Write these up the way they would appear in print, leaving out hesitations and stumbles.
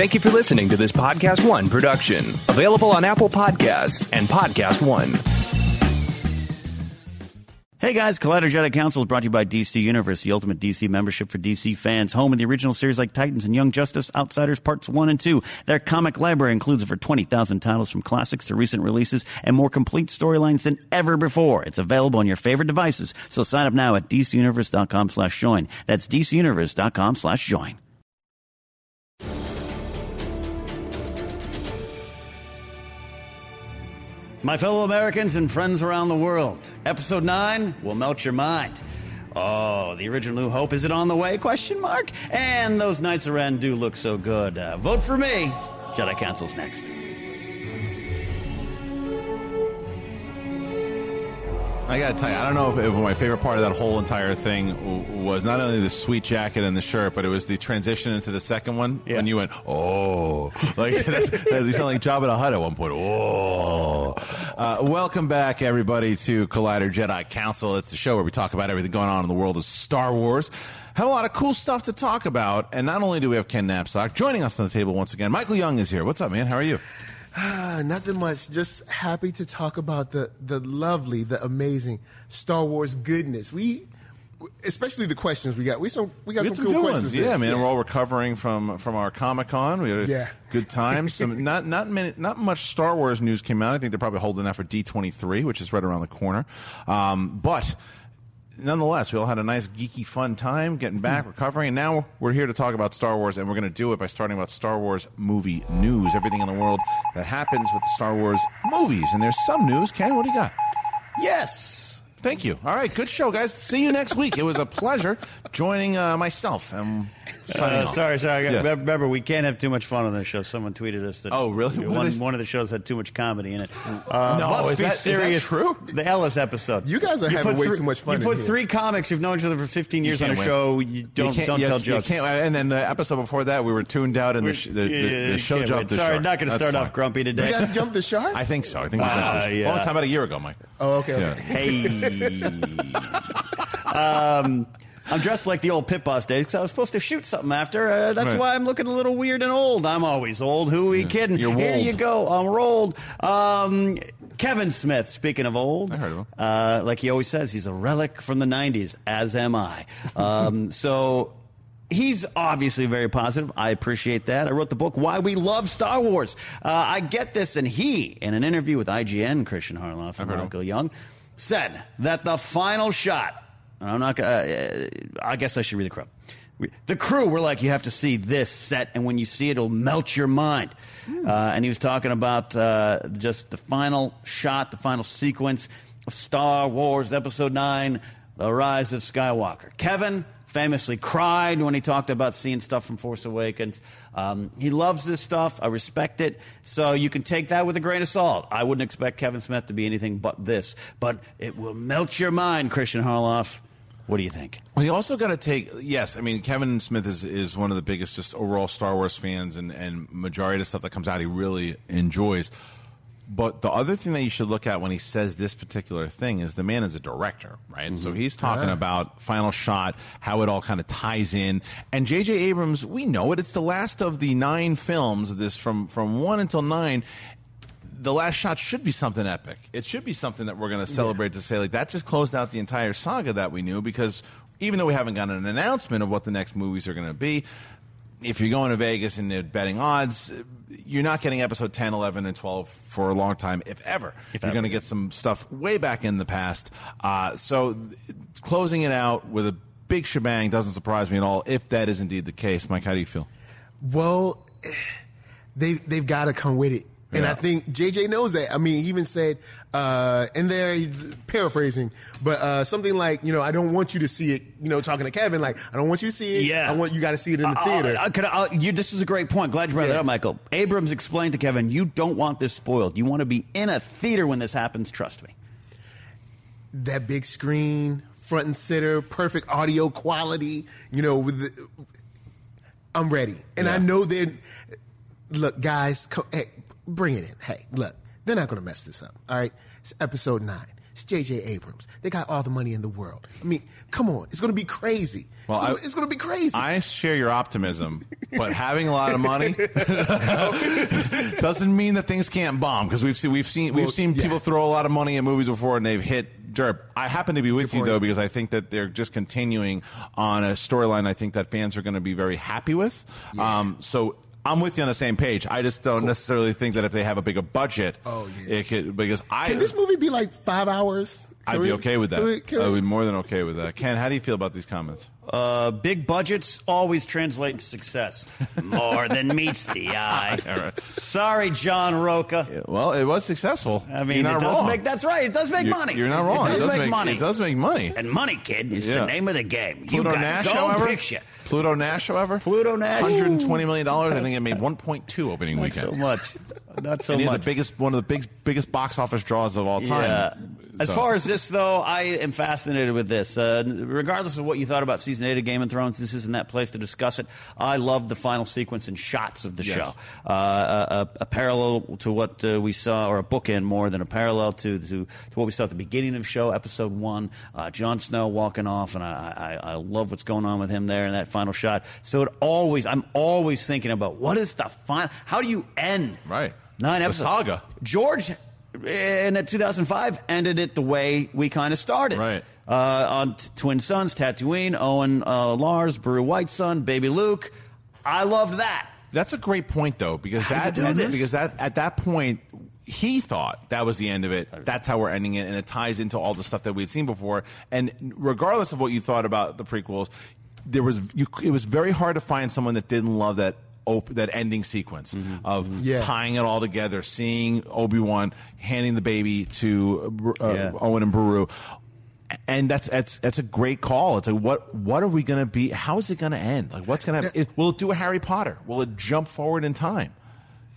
Thank you for listening to this Podcast One production. Available on Apple Podcasts and Podcast One. Hey guys, Collider Jedi Council is brought to you by DC Universe, the ultimate DC membership for DC fans. Home of the original series like Titans and Young Justice, Outsiders Parts 1 and 2. Their comic library includes over 20,000 titles from classics to recent releases and more complete storylines than ever before. It's available on your favorite devices, so sign up now at dcuniverse.com/join. That's dcuniverse.com/join. My fellow Americans and friends around the world, Episode 9 will melt your mind. Oh, the original New Hope, is it on the way? Question mark. And those Knights of Ren do look so good. Vote for me. Jedi Council's next. I gotta tell you, I don't know if my favorite part of that whole entire thing was not only the sweet jacket and the shirt, but it was the transition into the second one when you went, oh. Like, you sound like Jabba the Hutt at one point. Oh. Welcome back, everybody, to Collider Jedi Council. It's the show where we talk about everything going on in the world of Star Wars. Have a lot of cool stuff to talk about. And not only do we have Ken Napzok joining us on the table once again, Michael Young is here. What's up, man? How are you? Nothing much. Just happy to talk about the lovely, the amazing Star Wars goodness. We, especially the questions we got. We got some cool questions. Yeah, man. Yeah. We're all recovering from our Comic-Con. We had a good time. Not much Star Wars news came out. I think they're probably holding that for D23, which is right around the corner. But nonetheless, we all had a nice, geeky, fun time getting back, recovering, and now we're here to talk about Star Wars, and we're going to do it by starting about Star Wars movie news, everything in the world that happens with the Star Wars movies, and there's some news. Ken, what do you got? Yes. Thank you. All right, good show, guys. See you next week. It was a pleasure joining myself. Sorry. Remember, we can't have too much fun on this show. Someone tweeted us that. Oh, really? One of the shows had too much comedy in it. Is that true? The Ellis episode. You guys are having way too much fun. You put three comics who've known each other for 15 years on a show. You don't tell jokes. And then the episode before that, we were tuned out, and the show jumped the shark. Sorry, not going to start off grumpy today. You guys jumped the shark? I think so. I think we jumped the shark. A long time, about a year ago, Mike. Oh, okay. Hey. I'm dressed like the old pit boss days because I was supposed to shoot something after. That's why I'm looking a little weird and old. I'm always old. Who are we kidding? You're old. Here you go. I'm rolled. Kevin Smith, speaking of old. I heard of him. Like he always says, he's a relic from the 90s, as am I. So he's obviously very positive. I appreciate that. I wrote the book, Why We Love Star Wars. I get this. And he, in an interview with IGN, Christian Harloff and Michael Young, said that the final shot, and I'm not gonna, I guess I should read the crew. The crew were like, you have to see this set, and when you see it, it'll melt your mind. And he was talking about just the final shot, the final sequence of Star Wars Episode 9, The Rise of Skywalker. Kevin famously cried when he talked about seeing stuff from Force Awakens. He loves this stuff. I respect it. So you can take that with a grain of salt. I wouldn't expect Kevin Smith to be anything but this. But it will melt your mind, Christian Harloff. What do you think? Well, you also got to take, yes, I mean, Kevin Smith is one of the biggest just overall Star Wars fans, and majority of the stuff that comes out he really enjoys. But the other thing that you should look at when he says this particular thing is the man is a director, right? Mm-hmm. So he's talking about final shot, how it all kind of ties in. And J.J. Abrams, we know it. It's the last of the 9 films, this from 1 until 9. The last shot should be something epic. It should be something that we're going to celebrate to say, like, that just closed out the entire saga that we knew, because even though we haven't gotten an announcement of what the next movies are going to be, if you're going to Vegas and they're betting odds, you're not getting episode 10, 11, and 12 for a long time, if ever. You're going to get some stuff way back in the past. So closing it out with a big shebang doesn't surprise me at all, if that is indeed the case. Mike, how do you feel? Well, they've got to come with it. And I think J.J. knows that. I mean, he even said, and there he's paraphrasing, but something like, you know, I don't want you to see it, you know, talking to Kevin, like, I don't want you to see it. Yeah. You got to see it in the theater. This is a great point. Glad you brought that up, Michael. Abrams explained to Kevin, you don't want this spoiled. You want to be in a theater when this happens. Trust me. That big screen, front and center, perfect audio quality, you know, I'm ready. And I know that, look, guys, bring it in. Hey, look, they're not going to mess this up, all right? It's episode 9. It's J.J. Abrams. They got all the money in the world. I mean, come on. It's going to be crazy. Well, it's going to be crazy. I share your optimism, but having a lot of money doesn't mean that things can't bomb, because we've seen people throw a lot of money at movies before and they've hit dirt. I happen to be with you, though, because I think that they're just continuing on a storyline I think that fans are going to be very happy with. Yeah. So I'm with you on the same page. I just don't necessarily think that if they have a bigger budget, it could, because can this movie be like 5 hours? I'd be okay with that. I would be more than okay with that. Ken, how do you feel about these comments? Big budgets always translate to success. More than meets the eye. Right. Sorry, John Roca. Yeah, well, it was successful. I mean, it does make money. You're not wrong. It does make money. It does make money. And money, kid, is the name of the game. Pluto Nash, Pluto Nash. $120 million. I think it made 1.2 opening weekend. Not so much. Not so much. One of the biggest box office draws of all time. Yeah. As far as this, though, I am fascinated with this. Regardless of what you thought about Season 8 of Game of Thrones, this isn't that place to discuss it. I love the final sequence and shots of the show. A parallel to what we saw, or a bookend more than a parallel to what we saw at the beginning of the show, Episode 1, Jon Snow walking off, and I love what's going on with him there in that final shot. So I'm always thinking about what is the final, how do you end 9 episodes? The saga. George, and at 2005, ended it the way we kind of started. Right. On Twin Sons, Tatooine, Owen Lars, Brew Whitesun, Baby Luke. I loved that. That's a great point, though, because at that point, he thought that was the end of it. That's how we're ending it, and it ties into all the stuff that we had seen before. And regardless of what you thought about the prequels, it was very hard to find someone that didn't love that that ending sequence of tying it all together, seeing Obi-Wan handing the baby to Owen and Beru. And that's a great call. It's like, what are we going to be? How is it going to end? Like, what's going to happen? Will it do a Harry Potter? Will it jump forward in time?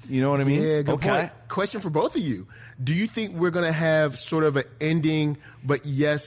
You know what I mean? Yeah, good point. Question for both of you. Do you think we're going to have sort of an ending, but yet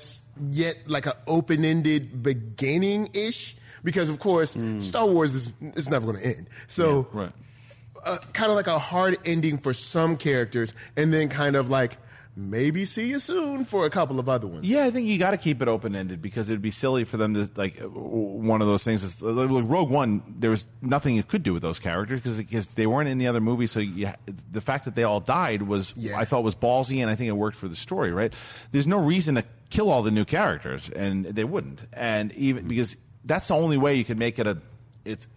like an open-ended beginning-ish? Because, of course, Star Wars is never going to end. So kind of like a hard ending for some characters, and then kind of like maybe see you soon for a couple of other ones. Yeah, I think you got to keep it open-ended, because it would be silly for them to, like, one of those things is, like Rogue One, there was nothing you could do with those characters because they weren't in the other movie, so the fact that they all died was, I thought, was ballsy, and I think it worked for the story, right? There's no reason to kill all the new characters, and they wouldn't. And even because that's the only way you could make it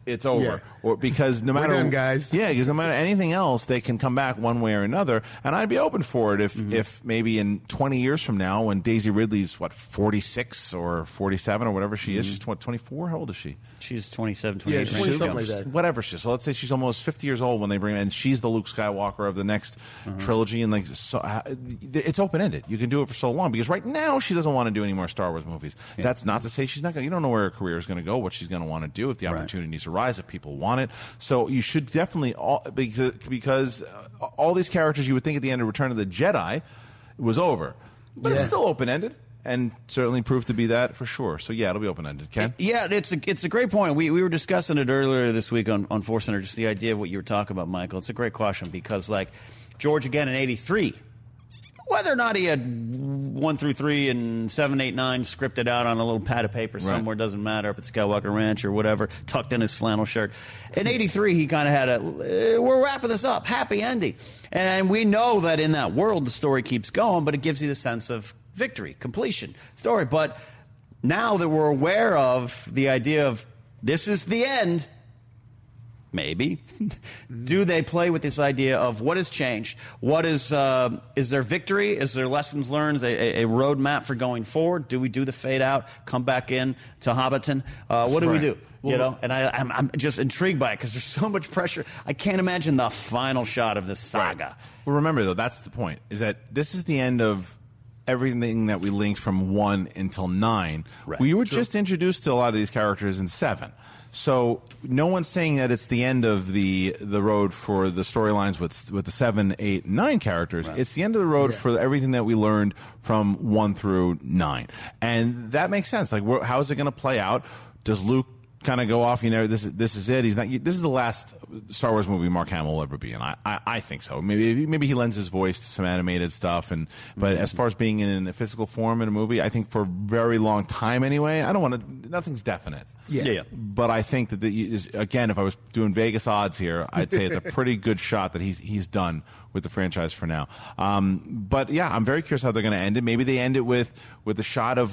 it's over, or because no matter because no matter anything else, they can come back one way or another. And I'd be open for it if maybe in 20 years from now, when Daisy Ridley's 46 or 47 or whatever she is, she's 24. How old is she? She's 27, 28, yeah, 20 something like that. Whatever she is. So let's say she's almost 50 years old when they bring her, and she's the Luke Skywalker of the next trilogy. And it's open ended. You can do it for so long, because right now she doesn't want to do any more Star Wars movies. Yeah. That's not to say she's not going. You don't know where her career is going to go, what she's going to want to do, if the opportunities arise, if people want it. So you should definitely, because all these characters you would think at the end of Return of the Jedi was over, but it's still open ended. And certainly proved to be that for sure. So, yeah, it'll be open-ended. Ken? Yeah, it's a great point. We were discussing it earlier this week on Force Center, just the idea of what you were talking about, Michael. It's a great question, because, like, George, again, in 83, whether or not he had 1 through 3 and 7, 8, 9 scripted out on a little pad of paper somewhere, doesn't matter, up at Skywalker Ranch or whatever, tucked in his flannel shirt. In 83, he kind of had we're wrapping this up, happy ending. And we know that in that world the story keeps going, but it gives you the sense of victory, completion, story. But now that we're aware of the idea of this is the end, maybe, do they play with this idea of what has changed? What is there victory? Is there lessons learned? A roadmap for going forward? Do we do the fade out, come back in to Hobbiton? What do we do? Well, and I'm just intrigued by it, because there's so much pressure. I can't imagine the final shot of this saga. Right. Well, remember, though, that's the point, is that this is the end of everything that we linked from 1 until 9. Right. We were just introduced to a lot of these characters in 7. So no one's saying that it's the end of the road for the storylines with the 7, 8, 9 characters. Right. It's the end of the road for everything that we learned from 1 through 9. And that makes sense. Like, how is it going to play out? Does Luke kind of go off, you know, this is it. He's not. This is the last Star Wars movie Mark Hamill will ever be in. I think so. Maybe he lends his voice to some animated stuff, but as far as being in a physical form in a movie, I think for a very long time anyway. I don't want to. Nothing's definite. Yeah. But I think that again, if I was doing Vegas odds here, I'd say it's a pretty good shot that he's done with the franchise for now. But yeah, I'm very curious how they're going to end it. Maybe they end it with a shot of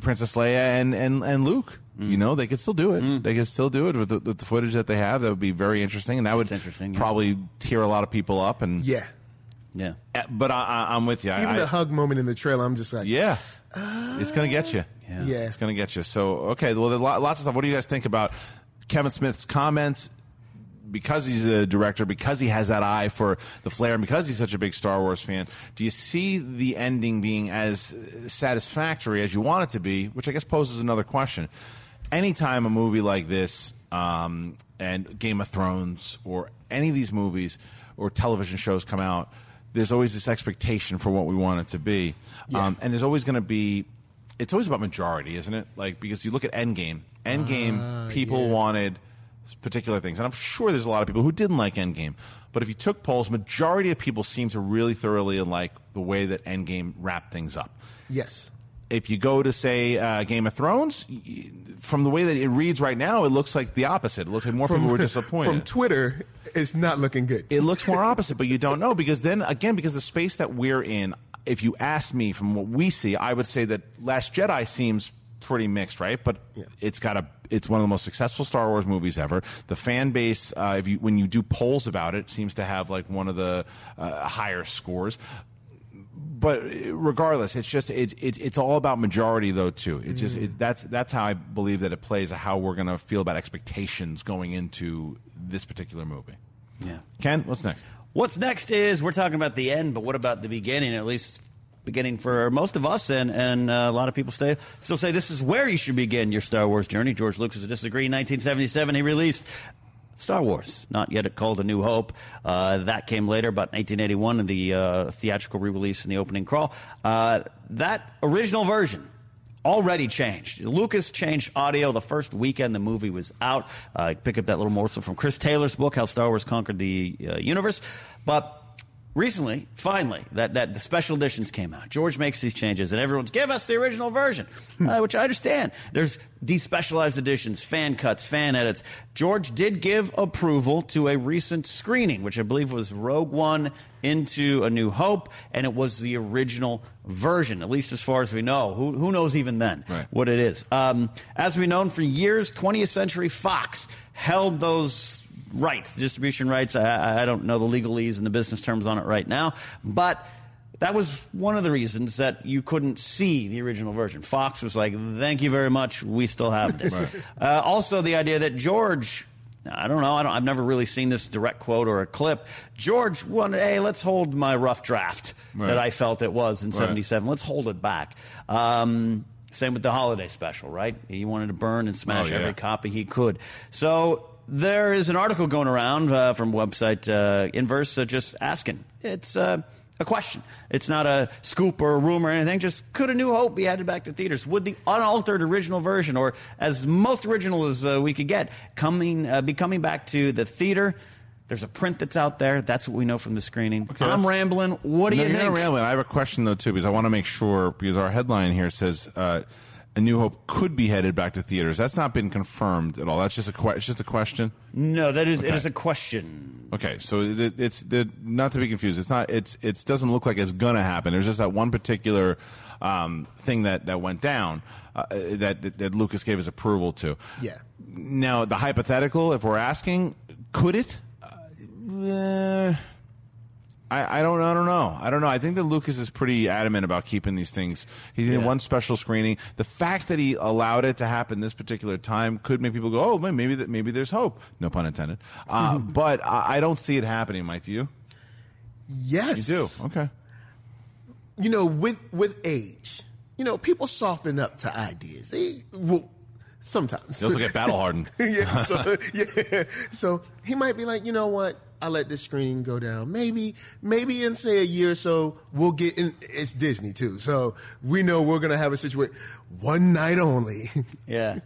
Princess Leia and Luke. You know, they could still do it. They could still do it with the footage that they have. That would be very interesting, and that would probably tear a lot of people up. And yeah. But I'm with you. Even the hug moment in the trailer, I'm just like, yeah. It's going to get you. Yeah. It's going to get you. So, okay. Well, there's lots of stuff. What do you guys think about Kevin Smith's comments? Because he's a director, because he has that eye for the flair, and because he's such a big Star Wars fan, do you see the ending being as satisfactory as you want it to be? Which I guess poses another question. Anytime a movie like this, and Game of Thrones, or any of these movies or television shows come out, there's always this expectation for what we want it to be. Yeah. And there's always going to be... It's always about majority, isn't it? Like, because you look at Endgame. Endgame, people wanted particular things. And I'm sure there's a lot of people who didn't like Endgame. But if you took polls, majority of people seem to really thoroughly like the way that Endgame wrapped things up. Yes. If you go to, say, Game of Thrones, from the way that it reads right now, it looks like the opposite. It looks like more people were disappointed. From Twitter, it's not looking good. It looks more opposite, but you don't know. Because then, again, because the space that we're in, if you asked me from what we see, I would say that Last Jedi seems pretty mixed, right? But it's one of the most successful Star Wars movies ever. The fan base, when you do polls about it, seems to have like one of the higher scores. But regardless, it's just it's all about majority though too. It just that's how I believe that it plays, how we're going to feel about expectations going into this particular movie. Yeah, Ken, what's next? What's next is we're talking about the end, but what about the beginning? At least beginning for most of us, and a lot of people still say this is where you should begin your Star Wars journey. George Lucas would disagree. In 1977, he released Star Wars, not yet called A New Hope. That came later, about 1981, in the theatrical re-release and the opening crawl. That original version already changed. Lucas changed audio the first weekend the movie was out. Pick up that little morsel from Chris Taylor's book, How Star Wars Conquered the Universe. But recently, finally, that the special editions came out. George makes these changes, and everyone's, give us the original version, which I understand. There's despecialized editions, fan cuts, fan edits. George did give approval to a recent screening, which I believe was Rogue One into A New Hope, and it was the original version, at least as far as we know. Who knows even then what it is? As we've known for years, 20th Century Fox held those rights, distribution rights. I don't know the legalese and the business terms on it right now, but that was one of the reasons that you couldn't see the original version. Fox was like, thank you very much, we still have this. Also, the idea that George, I don't know, I've never really seen this direct quote or a clip. George wanted, hey, let's hold my rough draft that I felt it was in 77. Let's hold it back. Same with the holiday special, right? He wanted to burn and smash every copy he could. So there is an article going around from website Inverse just asking. It's a question. It's not a scoop or a rumor or anything. Just, could A New Hope be added back to theaters? Would the unaltered original version, or as most original as we could get, be coming back to the theater? There's a print that's out there. That's what we know from the screening. Okay, I'm rambling. What do you think? You're not rambling. I have a question, though, too, because I want to make sure, because our headline here says... A New Hope could be headed back to theaters. That's not been confirmed at all. That's just a question. No, that is it is a question. Okay, so it's not to be confused. It's not. It doesn't look like it's gonna happen. There's just that one particular thing that went down that Lucas gave his approval to. Yeah. Now the hypothetical, if we're asking, could it? I don't know. I think that Lucas is pretty adamant about keeping these things. He did one special screening. The fact that he allowed it to happen this particular time could make people go, oh, maybe there's hope. No pun intended. But I don't see it happening, Mike. Do you? Yes. You do? Okay. You know, with age, you know, people soften up to ideas. They will sometimes. They also get battle hardened. So he might be like, you know what? I let this screen go down. Maybe in say a year or so, we'll get in. It's Disney too, so we know we're gonna have a situation. One night only. Yeah.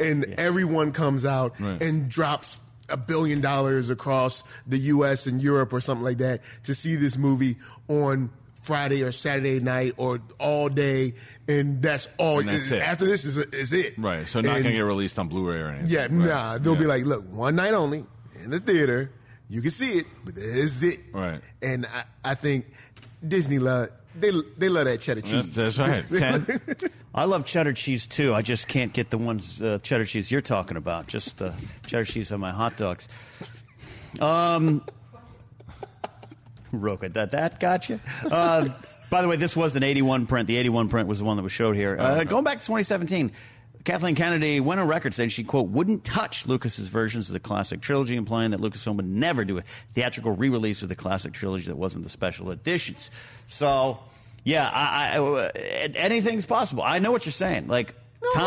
And everyone comes out and drops $1 billion across the U.S. and Europe or something like that to see this movie on Friday or Saturday night or all day, and that's all. And that's it. After this is it. Right. So not going to get released on Blu-ray or anything. Yeah. Right. Nah. They'll be like, look, one night only in the theater. You can see it, but that is it. Right. And I think Disney they love that cheddar cheese. That's right. I love cheddar cheese too. I just can't get the ones cheddar cheese you're talking about. Just the cheddar cheese on my hot dogs. Roka, that got you. By the way, this was an 81 print. The 81 print was the one that was showed here. Going back to 2017, Kathleen Kennedy went on record saying she, quote, wouldn't touch Lucas's versions of the classic trilogy, implying that Lucasfilm would never do a theatrical re-release of the classic trilogy that wasn't the special editions. So, yeah, anything's possible. I know what you're saying. Like, a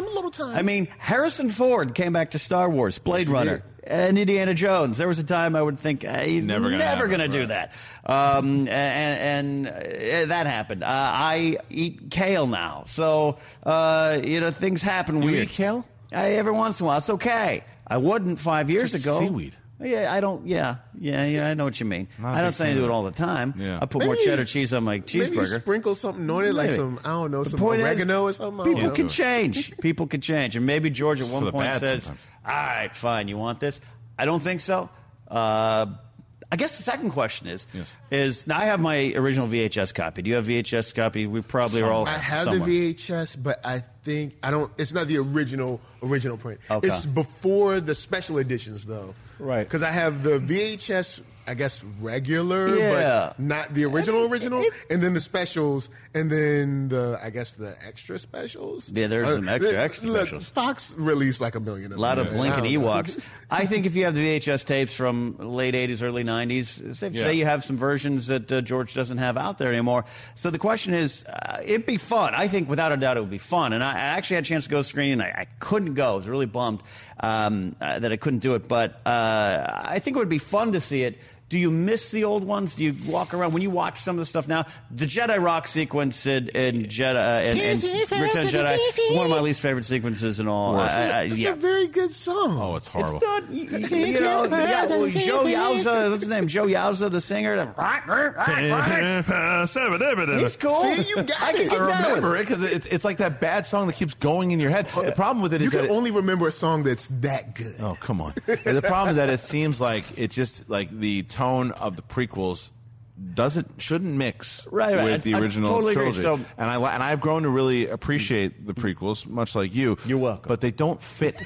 little time. I mean, Harrison Ford came back to Star Wars, Blade Runner, and Indiana Jones. There was a time I would think he's never going to do that. And that happened. I eat kale now. So, things happen weird. You eat kale? Every once in a while. It's okay. I wouldn't 5 years ago. Seaweed. Yeah, I don't. Yeah, I know what you mean. I don't say I do it all the time. Yeah. I put more cheddar cheese on my cheeseburger. Maybe you sprinkle something on it, like some some oregano or something. People can change. People can change, and maybe George at one point says, "All right, fine, you want this?" I don't think so. I guess the second question is now I have my original VHS copy. Do you have VHS copy? We probably are all. I have the VHS, but I think I don't. It's not the original print. Okay. It's before the special editions, though. Right, because I have the VHS, I guess regular, but not the original, and then the specials, and then the extra specials. Yeah, there's some extra specials. Fox released like 1 million. A lot of Lincoln Ewoks. I think if you have the VHS tapes from late '80s, early '90s, say you have some versions that George doesn't have out there anymore. So the question is, it'd be fun. I think without a doubt it would be fun. And I actually had a chance to go screen, and I couldn't go. I was really bummed that I couldn't do it, but I think it would be fun to see it. Do you miss the old ones? Do you walk around when you watch some of the stuff now? The Jedi Rock sequence in Jedi and Return of Jedi, one of my least favorite sequences in all. It's a very good song. Oh, it's horrible. It's not, Joe Yauza, what's his name? Joe Yauza, the singer. He's cool. See, you got it. I remember it because it's like that bad song that keeps going in your head. The problem with it is you can only remember a song that's that good. Oh, come on. The problem is that it seems like it's just like the tone of the prequels shouldn't mix with the original trilogy. So, and I've grown to really appreciate the prequels, much like you. You're welcome. But they don't fit.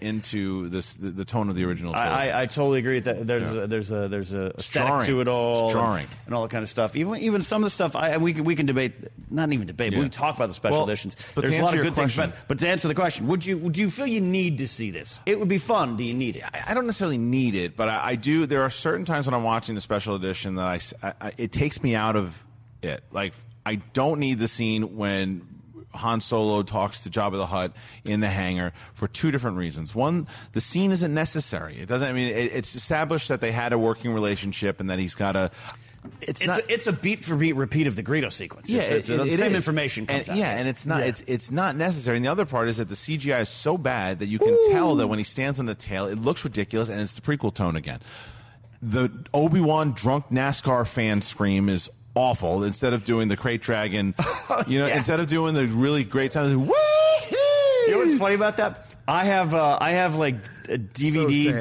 Into the tone of the original trilogy. I totally agree with that. There's a static to it all, and all that kind of stuff. Even some of the stuff, we can debate. Not even debate. But we can talk about the special editions. But there's a lot of good things. But to answer the question, do you feel you need to see this? It would be fun. Do you need it? I don't necessarily need it, but I do. There are certain times when I'm watching the special edition that it takes me out of it. Like, I don't need the scene when Han Solo talks to Jabba the Hutt in the hangar for two different reasons. One, the scene isn't necessary. It doesn't. I mean, it's established that they had a working relationship and that he's got a. It's a beat for beat repeat of the Greedo sequence. Yeah, it's the same information comes out. Yeah, and it's not it's not necessary. And the other part is that the CGI is so bad that you can tell that when he stands on the tail, it looks ridiculous, and it's the prequel tone again. The Obi-Wan drunk NASCAR fan scream is awful. Instead of doing the crate dragon, instead of doing the really great sounds, you know what's funny about that? I have like a DVD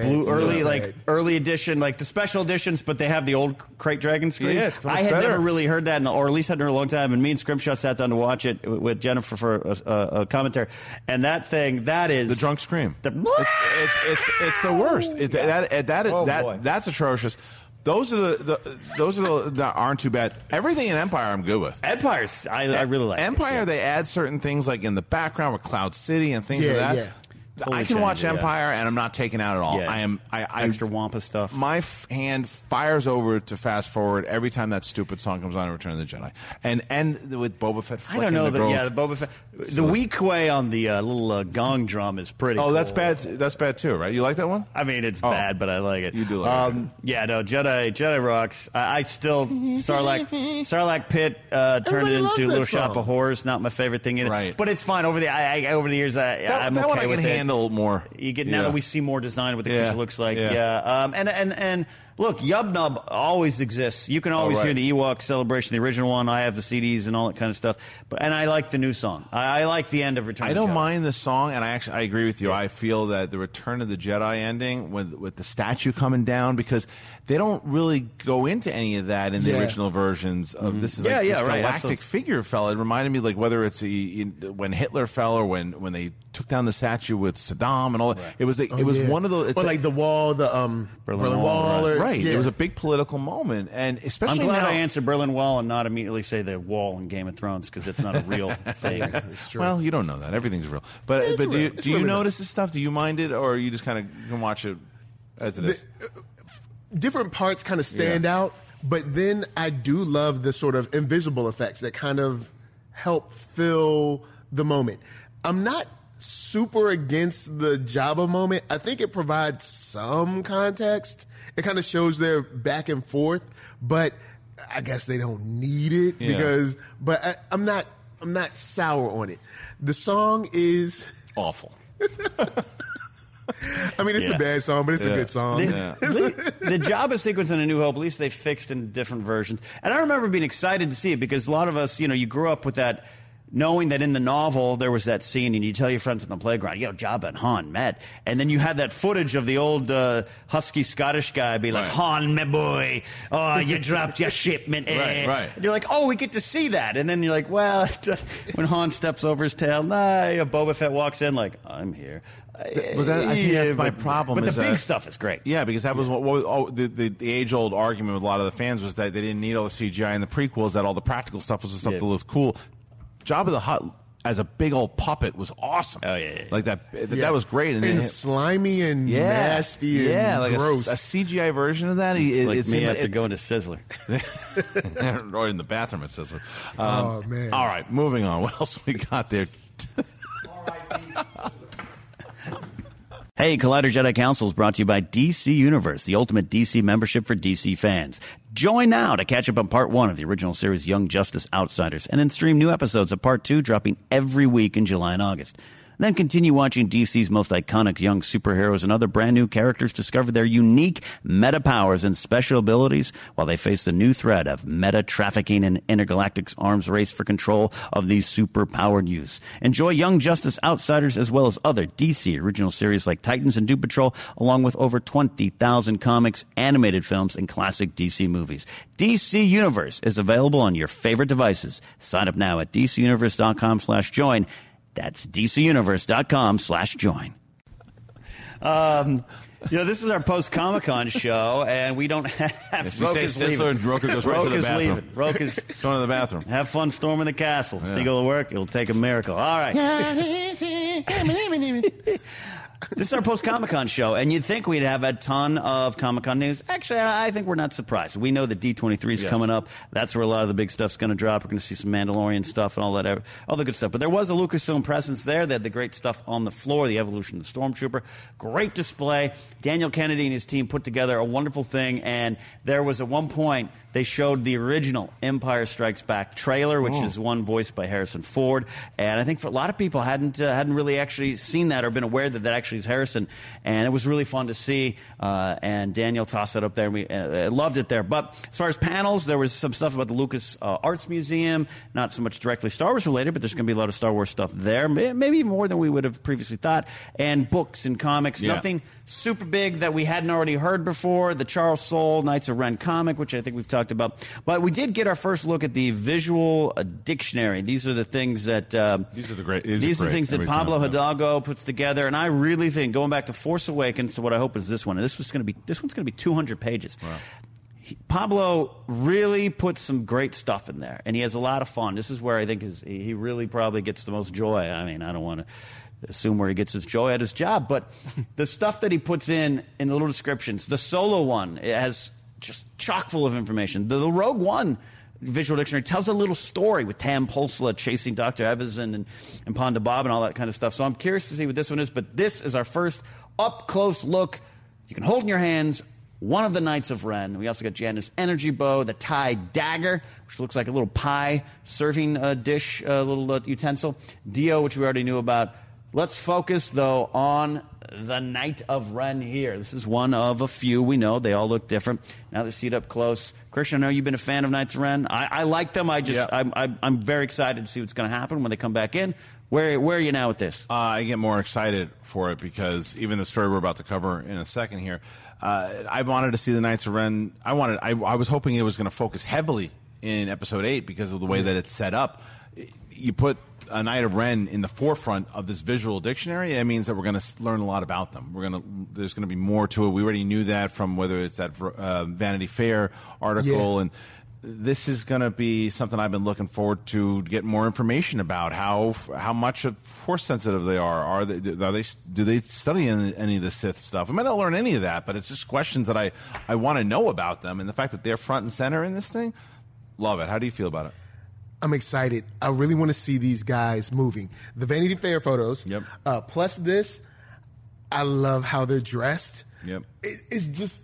early edition, like the special editions, but they have the old crate dragon screen. Yeah, I had never really heard that, or at least hadn't heard in a long time. And me and Scrimshaw sat down to watch it with Jennifer for a commentary. And that thing, that is the drunk scream. It's the worst. That's atrocious. Those are the that aren't too bad. Everything in Empire I'm good with. Empire's I really like. Empire they add certain things like in the background with Cloud City and things like that. Yeah. I can watch Empire and I'm not taken out at all. Yeah. I extra Wampa stuff. My hand fires over to fast forward every time that stupid song comes on in Return of the Jedi. And with Boba Fett flicking the girls. The Boba Fett. The weak way on the little gong drum is pretty cool. That's bad. That's bad too, right? You like that one? I mean, it's bad, but I like it. You do like it. Yeah, no, Jedi rocks. I still Sarlacc pit turned it into Little Shop of Horrors. Not my favorite thing in it, right. But it's fine. Over the years, I'm okay with it. That one I can handle more. You get now that we see more design with the creature looks like. Yeah. And look, Yubnub always exists. You can always hear the Ewok celebration, the original one. I have the CDs and all that kind of stuff. And I like the new song. I like the end of Return of the Jedi. I don't mind the song, and I agree with you. Yeah. I feel that the Return of the Jedi ending with the statue coming down, because they don't really go into any of that in the original versions of this is like this galactic figure fell. It reminded me, like, whether it's when Hitler fell or when they took down the statue with Saddam and all that. It was one of those. It's like the wall, the Berlin Wall. Right. Yeah. It was a big political moment, and especially I'm glad I answered Berlin Wall and not immediately say the wall in Game of Thrones, because it's not a real thing. It's true. Well, you don't know that. Everything's real. But do you notice this stuff? Do you mind it, or you just kind of can watch it as it is? Different parts kind of stand out, but then I do love the sort of invisible effects that kind of help fill the moment. I'm not super against the Jabba moment. I think it provides some context. It kind of shows their back and forth, but I guess they don't need it because. But I'm not sour on it. The song is awful. I mean, it's a bad song, but it's a good song. The Jabba sequence in A New Hope, at least they fixed in different versions. And I remember being excited to see it, because a lot of us, you grew up with that, knowing that in the novel there was that scene, and you tell your friends on the playground, Jabba and Han met. And then you had that footage of the old husky Scottish guy be like, Han, my boy, you dropped your shipment. And you're like, we get to see that. And then you're like, well, when Han steps over his tail, Boba Fett walks in like, I'm here. But I think that's my problem. But the big stuff is great. Yeah, because that was the age-old argument with a lot of the fans, was that they didn't need all the CGI in the prequels, that all the practical stuff was the stuff that looked cool. Jabba the Hutt as a big old puppet was awesome. Oh, yeah. Like that was great. And slimy and nasty and gross. A CGI version of that. It's like me, I have to go into Sizzler. Or in the bathroom at Sizzler. Oh, man. All right, moving on. What else we got there? Hey, Collider Jedi Council is brought to you by DC Universe, the ultimate DC membership for DC fans. Join now to catch up on part 1 of the original series Young Justice Outsiders, and then stream new episodes of part 2 dropping every week in July and August. And then continue watching DC's most iconic young superheroes and other brand new characters discover their unique meta powers and special abilities while they face the new threat of meta trafficking and intergalactic's arms race for control of these super-powered youths. Enjoy Young Justice Outsiders as well as other DC original series like Titans and Doom Patrol, along with over 20,000 comics, animated films, and classic DC movies. DC Universe is available on your favorite devices. Sign up now at dcuniverse.com/join. That's dcuniverse.com/join. This is our post-Comic-Con show, and we don't have... If you say Sizzler, and Roka goes right to the bathroom. Roka's going to the bathroom. Have fun storming the castle. Yeah. If they go to work, it'll take a miracle. All right. This is our post-Comic-Con show, and you'd think we'd have a ton of Comic-Con news. Actually, I think we're not surprised. We know that D23 is coming up. That's where a lot of the big stuff's going to drop. We're going to see some Mandalorian stuff and all that other good stuff. But there was a Lucasfilm presence there. They had the great stuff on the floor, the evolution of the Stormtrooper. Great display. Daniel Kennedy and his team put together a wonderful thing, and there was at one point they showed the original Empire Strikes Back trailer, which is one voiced by Harrison Ford. And I think for a lot of people hadn't really actually seen that or been aware that actually is Harrison. And it was really fun to see. And Daniel tossed it up there. We loved it there. But as far as panels, there was some stuff about the Lucas Arts Museum, not so much directly Star Wars related, but there's going to be a lot of Star Wars stuff there, maybe more than we would have previously thought. And books and comics, nothing super big that we hadn't already heard before. The Charles Soule Knights of Ren comic, which I think we've talked about. But we did get our first look at the visual dictionary. These are the things that These are the things that Pablo Hidalgo puts together, and I really think, going back to Force Awakens to what I hope is this one, and this one's going to be 200 pages. Wow. Pablo really puts some great stuff in there, and he has a lot of fun. This is where I think he really probably gets the most joy. I mean, I don't want to assume where he gets his joy at his job, but the stuff that he puts in the little descriptions, the solo one, it has just chock full of information. The Rogue One Visual Dictionary tells a little story with Tam Pulsla chasing Dr. Evazan and Ponda Bob and all that kind of stuff. So I'm curious to see what this one is, but this is our first up-close look. You can hold in your hands one of the Knights of Ren. We also got Janda's energy bow, the Tie dagger, which looks like a little pie serving dish, little utensil. Dio, which we already knew about. Let's focus, though, on the Knight of Ren here. This is one of a few we know. They all look different. Now they're seated up close. Christian, I know you've been a fan of Knights of Ren. I like them. I'm very excited to see what's going to happen when they come back in. Where are you now with this? I get more excited for it because even the story we're about to cover in a second here, I wanted to see the Knights of Ren. I was hoping it was going to focus heavily in Episode 8 because of the way that it's set up. You put a Knight of Ren in the forefront of this visual dictionary, it means that we're going to learn a lot about them. There's going to be more to it. We already knew that from whether it's that Vanity Fair article. Yeah. And this is going to be something I've been looking forward to get more information about, how much force sensitive they are. Do they study any of the Sith stuff? I might not learn any of that, but it's just questions that I want to know about them. And the fact that they're front and center in this thing, love it. How do you feel about it? I'm excited. I really want to see these guys moving. The Vanity Fair photos, yep. Plus this, I love how they're dressed. Yep. It's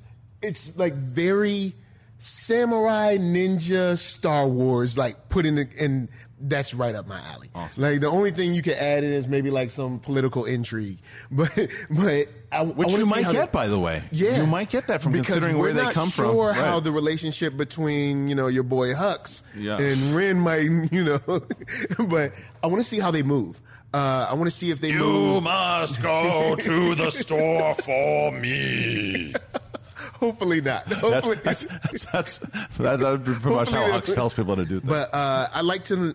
like very samurai, ninja, Star Wars, like put in and that's right up my alley. Awesome. Like the only thing you can add in is maybe like some political intrigue, but which you might get, by the way. Yeah, you might get that from considering where they come from. Sure, how right. The relationship between your boy Hux and Ren might but I want to see how they move. I want to see if they move. You must go to the store for me. Hopefully not. Hopefully. That would be pretty much how Hux tells people to do things. But I like some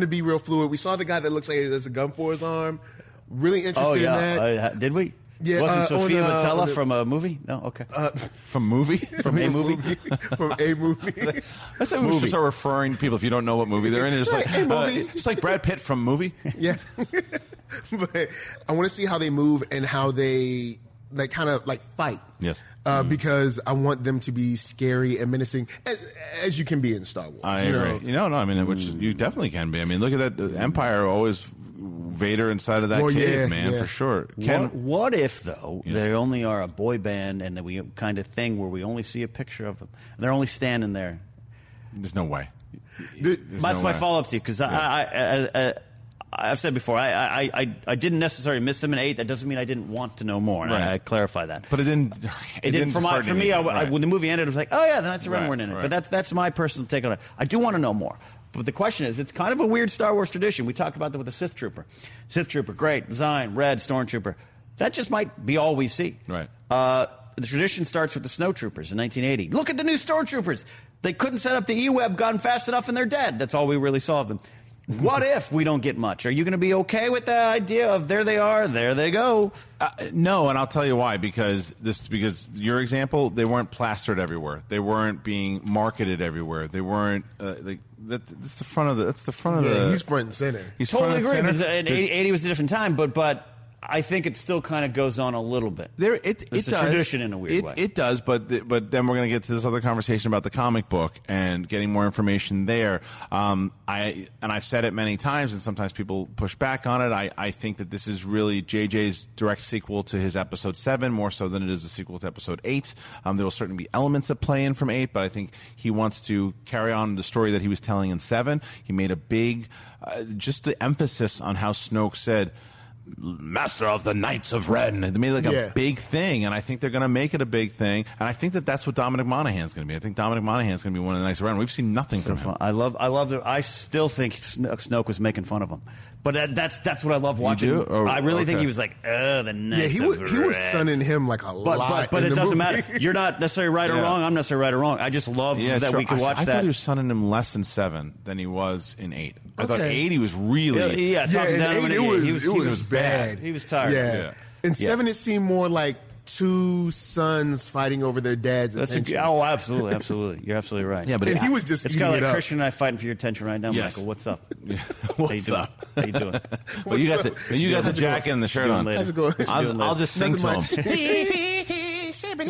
to be real fluid. We saw the guy that looks like there's a gun for his arm. Really interested in that. Did we? Yeah, wasn't Sofia Matella from a movie? No, okay. From a movie? From a movie. That's a movie. Just are referring to people if you don't know what movie they're in. It's like movie. It's like Brad Pitt from movie. Yeah. But I want to see how they move and how they kind of like fight. Yes. Because I want them to be scary and menacing as you can be in Star Wars. I agree. Which you definitely can be. I mean, look at that Empire always Vader inside of that cave, man, for sure. What if, though, they only are a boy band and that we kind of thing where we only see a picture of them and they're only standing there? There's no way. That's my follow-up to you because I've said before, I didn't necessarily miss them in 8. That doesn't mean I didn't want to know more. Right. I clarify that. But it didn't for me, when the movie ended, I was like, oh, yeah, the Knights of Ren weren't in it. But that's my personal take on it. I do want to know more. But the question is, it's kind of a weird Star Wars tradition. We talked about that with the Sith Trooper. Sith Trooper, great. Design, red, Stormtrooper. That just might be all we see. Right. The tradition starts with the Snowtroopers in 1980. Look at the new Stormtroopers. They couldn't set up the E-Web gun fast enough, and they're dead. That's all we really saw of them. What if we don't get much? Are you going to be okay with the idea of there they are, there they go? No, and I'll tell you why. Because your example, they weren't plastered everywhere. They weren't being marketed everywhere. They weren't. That's the front of the. That's the front of the. He's front and center. He's totally front and center. And 80 was a different time, but I think it still kind of goes on a little bit. It's a tradition in a weird way. It does, but then we're going to get to this other conversation about the comic book and getting more information there. I've said it many times, and sometimes people push back on it. I think that this is really JJ's direct sequel to his Episode 7, more so than it is a sequel to Episode 8. There will certainly be elements that play in from 8, but I think he wants to carry on the story that he was telling in 7. He made a big just the emphasis on how Snoke said, Master of the Knights of Ren. They made it a big thing, and I think they're going to make it a big thing. And I think that's what Dominic Monaghan's going to be. I think Dominic Monaghan's going to be one of the Knights of Ren. We've seen nothing from him. I love that. I still think Snoke was making fun of him, but that's what I love watching. You do? I really think he was like, the Knights of Ren. He was sunning him like a lot. But it doesn't matter. You're not necessarily right or wrong. I'm not necessarily right or wrong. I just love that we could watch that. I thought he was sunning him less in 7 than he was in 8. I thought 8 he was really talking down to him. It was bad. He was tired. Yeah. In 7, it seemed more like two sons fighting over their dad's attention. Absolutely. You're absolutely right. Yeah, but he was just it's kind of like Christian and I fighting for your attention right now, yes. Michael. What's up? How you doing? Well, you got the jacket and the shirt on. Later. I'll just sing to him. But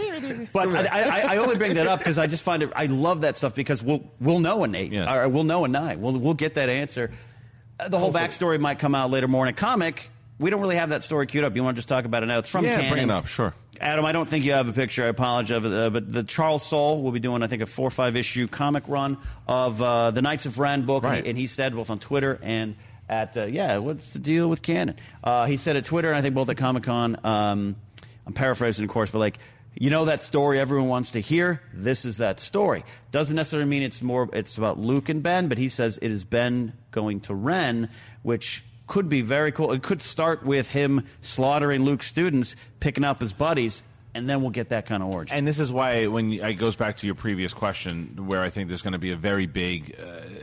I only bring that up because I just find it. I love that stuff because we'll know in 8. Yes. Or we'll know in 9. We'll get that answer. The whole backstory might come out later more in a comic. We don't really have that story queued up. You want to just talk about it now? It's from canon. Bring it up, sure. Adam, I don't think you have a picture. I apologize. But the Charles Soule will be doing, I think, a 4- or 5-issue comic run of the Knights of Ren book. Right. And he said both on Twitter and at, what's the deal with canon? He said at Twitter and I think both at Comic-Con, I'm paraphrasing, of course, but like, you know that story everyone wants to hear? This is that story. Doesn't necessarily mean it's about Luke and Ben, but he says it is Ben going to Ren, which could be very cool. It could start with him slaughtering Luke's students, picking up his buddies, and then we'll get that kind of origin. And this is why, when it goes back to your previous question, where I think there's going to be a very big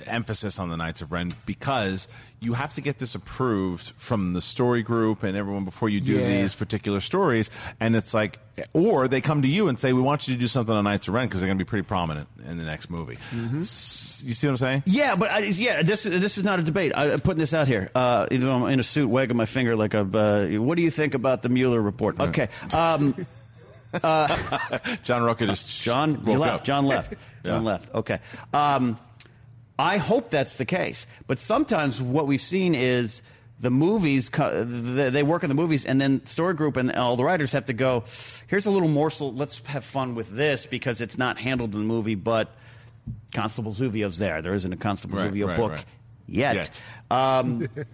emphasis on the Knights of Ren, because you have to get this approved from the story group and everyone before you do these particular stories. And it's like, or they come to you and say, we want you to do something on Knights of Ren because they're going to be pretty prominent in the next movie. Mm-hmm. You see what I'm saying? Yeah, but this is not a debate. I'm putting this out here. Even though I'm in a suit wagging my finger like a, what do you think about the Mueller report? Okay. John Rucker just John left. Okay. I hope that's the case. But sometimes what we've seen is the movies, they work in the movies, and then story group and all the writers have to go, here's a little morsel, let's have fun with this because it's not handled in the movie, but Constable Zuvio's there. There isn't a Constable Zuvio book yet.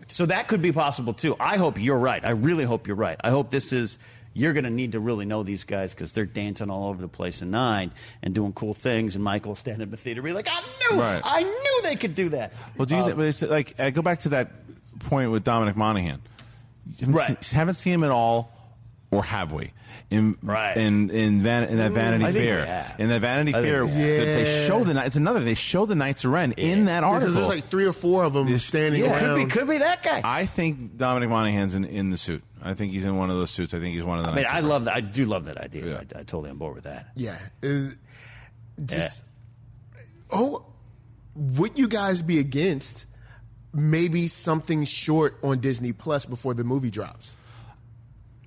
So that could be possible too. I hope you're right. I really hope you're right. I hope this is... You're going to need to really know these guys because they're dancing all over the place in 9 and doing cool things. And Michael standing in the theater be like, I knew they could do that. Well, do you like I go back to that point with Dominic Monaghan? Haven't seen him at all, or have we? In that Vanity Fair. In that Vanity Fair, they show the Knights of Ren in that article. There's like 3 or 4 of them standing around. Could be that guy. I think Dominic Monaghan's in the suit. I think he's in one of those suits. I think he's one of the Knights of Ren. Love that. I do love that idea. Yeah. I totally am bored with that. Yeah. Would you guys be against maybe something short on Disney Plus before the movie drops?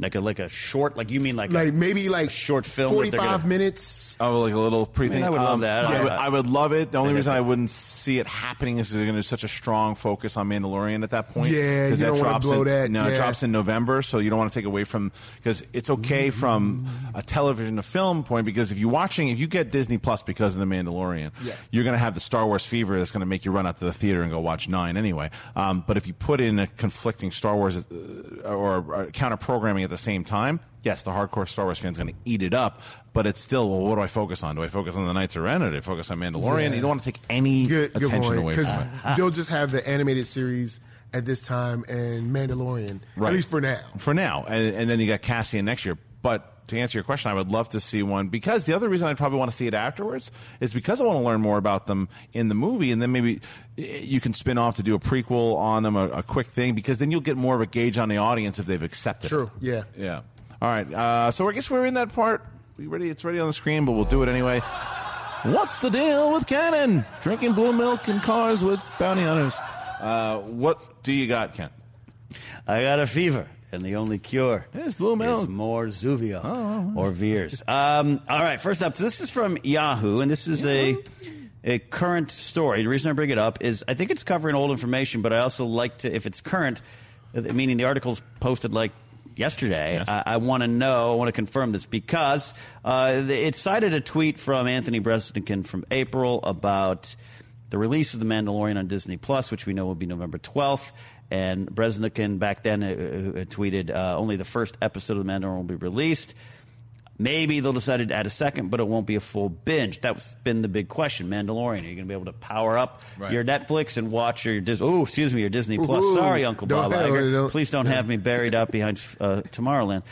Like a short, like you mean like a short film, 45 minutes. Oh, like a little pre-thing. I would love that. I would love it. The only reason I wouldn't see it happening is they're going to do such a strong focus on Mandalorian at that point. Yeah, you don't want to blow that. No, it drops in November, so you don't want to take away from, because it's okay from a television to film point, because if you get Disney Plus because of the Mandalorian, you're going to have the Star Wars fever that's going to make you run out to the theater and go watch 9 anyway. But if you put in a conflicting Star Wars or counter-programming at the same time, yes, the hardcore Star Wars fan's going to eat it up, but it's still, well, what do I focus on? Do I focus on the Knights of Ren, or do I focus on Mandalorian? Yeah. You don't want to take any attention away from it. They'll just have the animated series at this time and Mandalorian, at least for now. And then you got Cassian next year. But to answer your question, I would love to see one, because the other reason I'd probably want to see it afterwards is because I want to learn more about them in the movie, and then maybe you can spin off to do a prequel on them, a quick thing, because then you'll get more of a gauge on the audience if they've accepted it. True, yeah. All right, so I guess we're in that part. We ready? It's ready on the screen, but we'll do it anyway. What's the deal with canon? Drinking blue milk in cars with bounty hunters. What do you got, Ken? I got a fever. And the only cure is more Zuvio or Veers. All right, first up, this is from Yahoo, and this is a current story. The reason I bring it up is I think it's covering old information, but I also like to, if it's current, meaning the article's posted like yesterday, I want to know, I want to confirm this, because it cited a tweet from Anthony Bresnikan from April about the release of The Mandalorian on Disney Plus, which we know will be November 12th. And Bresnikan back then tweeted, only the first episode of The Mandalorian will be released. Maybe they'll decide to add a second, but it won't be a full binge. That's been the big question. Mandalorian, are you going to be able to power up your Netflix and watch your Disney Plus? Sorry, Uncle Bob Iger. Please don't have me buried out behind Tomorrowland.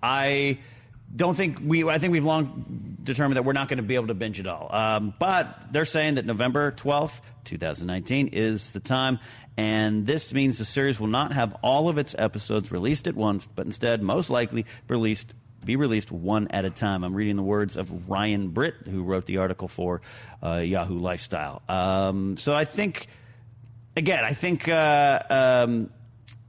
I don't think I think we've long determined that we're not going to be able to binge it all. But they're saying that November 12th, 2019 is the time, and this means the series will not have all of its episodes released at once, but instead most likely be released one at a time. I'm reading the words of Ryan Britt, who wrote the article for Yahoo Lifestyle. So I think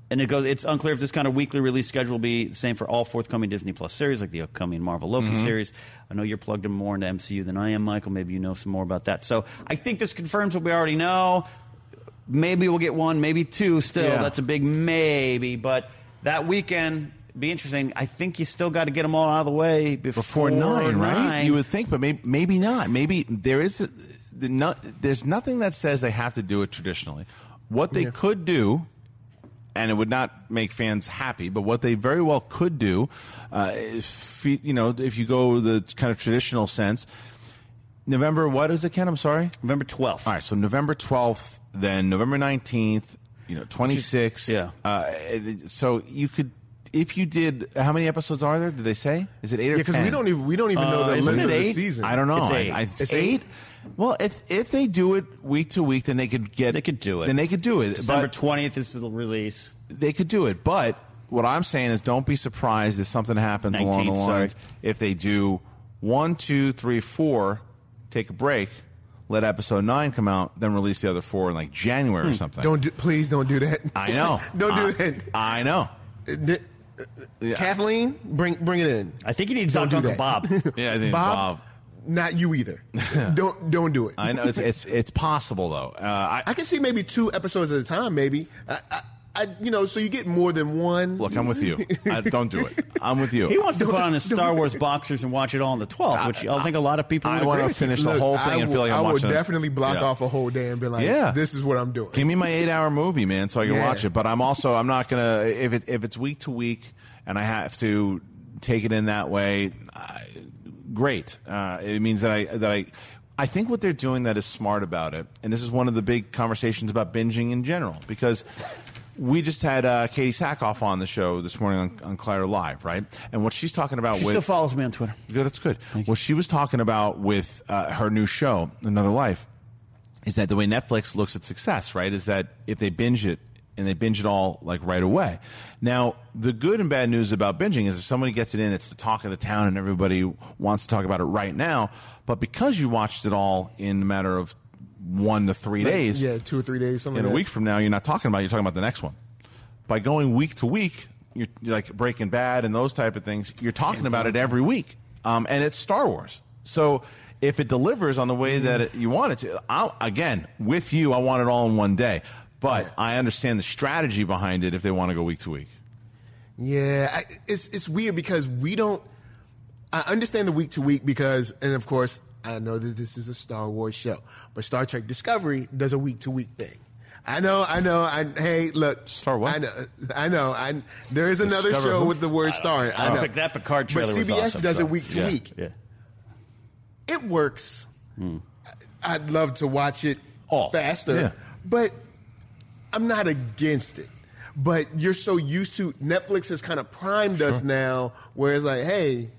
And it goes. It's unclear if this kind of weekly release schedule will be the same for all forthcoming Disney Plus series, like the upcoming Marvel Loki series. I know you're plugged in more into MCU than I am, Michael. Maybe you know some more about that. So I think this confirms what we already know. Maybe we'll get one, maybe two still. Yeah. That's a big maybe. But that weekend, be interesting. I think you still got to get them all out of the way before 9, right? You would think, but maybe not. Maybe there is there's nothing that says they have to do it traditionally. What they could do, and it would not make fans happy, but what they very well could do, if you go the kind of traditional sense, November, what is it, Ken? I'm sorry? November 12th. All right, so November 12th, then November 19th, 26th. Yeah. So you could, if you did, how many episodes are there? Did they say? Is it 8 or 10? Because we don't even know the limit of the season. I don't know. It's 8. It's eight? Well, if they do it week to week, then they could do it. December 20th is the release. They could do it, but what I'm saying is, don't be surprised if something happens 19th, along the lines. If they do 1, 2, 3, 4, take a break, let episode 9 come out, then release the other 4 in like January or something. Please don't do that. I know. Don't do that. I know. Kathleen, bring it in. I think you need to talk to Bob. Yeah, I think Bob. Not you either. Don't do it. I know it's possible though. I can see maybe 2 episodes at a time. Maybe so you get more than one. Look, I'm with you. Don't do it. I'm with you. He wants to put on his Star Wars boxers and watch it all on the 12th, which I think a lot of people. I want to finish the whole thing and feel like I'm watching. I would definitely block off a whole day and be like, "This is what I'm doing." Give me my 8-hour movie, man, so I can watch it. But I'm not gonna if it's week to week and I have to take it in that way. Great. It means that I think what they're doing that is smart about it, and this is one of the big conversations about binging in general, because we just had Katie Sackhoff on the show this morning on Collider Live, right? And what she's talking about she still follows me on Twitter. Good, that's good. What she was talking about with her new show, Another Life, is that the way Netflix looks at success, right, is that if they binge it, and they binge it all like right away. Now, the good and bad news about binging is if somebody gets it in, it's the talk of the town and everybody wants to talk about it right now. But because you watched it all in a matter of 1 to 3 days. Yeah, 2 or 3 days, something like that. And a week from now, you're not talking about it. You're talking about the next one. By going week to week, you're like Breaking Bad and those type of things. You're talking about it every week. And it's Star Wars. So if it delivers on the way that you want it to, I want it all in one day. But I understand the strategy behind it if they want to go week to week. Yeah, it's weird because we don't... I understand the week to week because, and of course, I know that this is a Star Wars show, but Star Trek Discovery does a week to week thing. I know. Hey, look. Star what? I know. There is another Discovery show with the word star in it. I know. Like that Picard trailer but CBS was awesome, does it week to week. Yeah. It works. Mm. I'd love to watch it faster. Yeah. But... I'm not against it, but you're so used to Netflix has kind of primed us now where it's like, hey,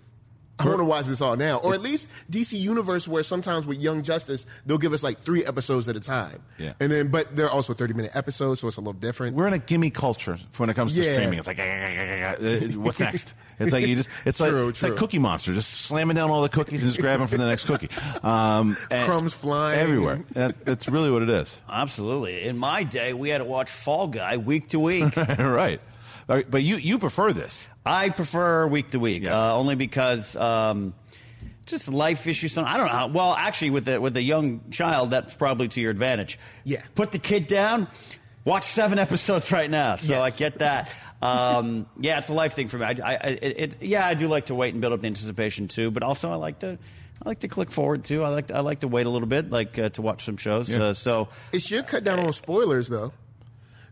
I want to watch this all now. Or at least DC Universe, where sometimes with Young Justice, they'll give us like 3 episodes at a time. Yeah. And then, but they're also 30-minute episodes, so it's a little different. We're in a gimme culture when it comes to streaming. It's like, what's next? It's like it's like Cookie Monster, just slamming down all the cookies and just grabbing for the next cookie. Crumbs flying everywhere. That's really what it is. Absolutely. In my day, we had to watch Fall Guy week to week. Right. But you prefer this? I prefer week to week, only because just life issues. I don't know. Well, actually, with a young child, that's probably to your advantage. Yeah. Put the kid down. Watch 7 episodes right now. So I get that. It's a life thing for me. I do like to wait and build up the anticipation too, but also I like to click forward too. I like to wait a little bit, to watch some shows. Yeah. So it should cut down on spoilers though,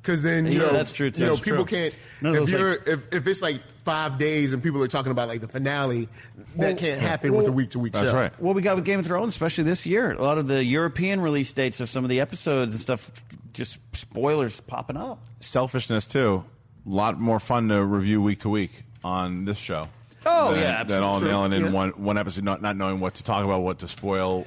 because then you know that's true too. You know, people can't. If it's like 5 days and people are talking about like the finale, that can't happen with a week to week show. That's right. Well, we got with Game of Thrones, especially this year, a lot of the European release dates of some of the episodes and stuff, just spoilers popping up. Selfishness too. A lot more fun to review week to week on this show. Oh, than all nailing in one episode, not knowing what to talk about, what to spoil,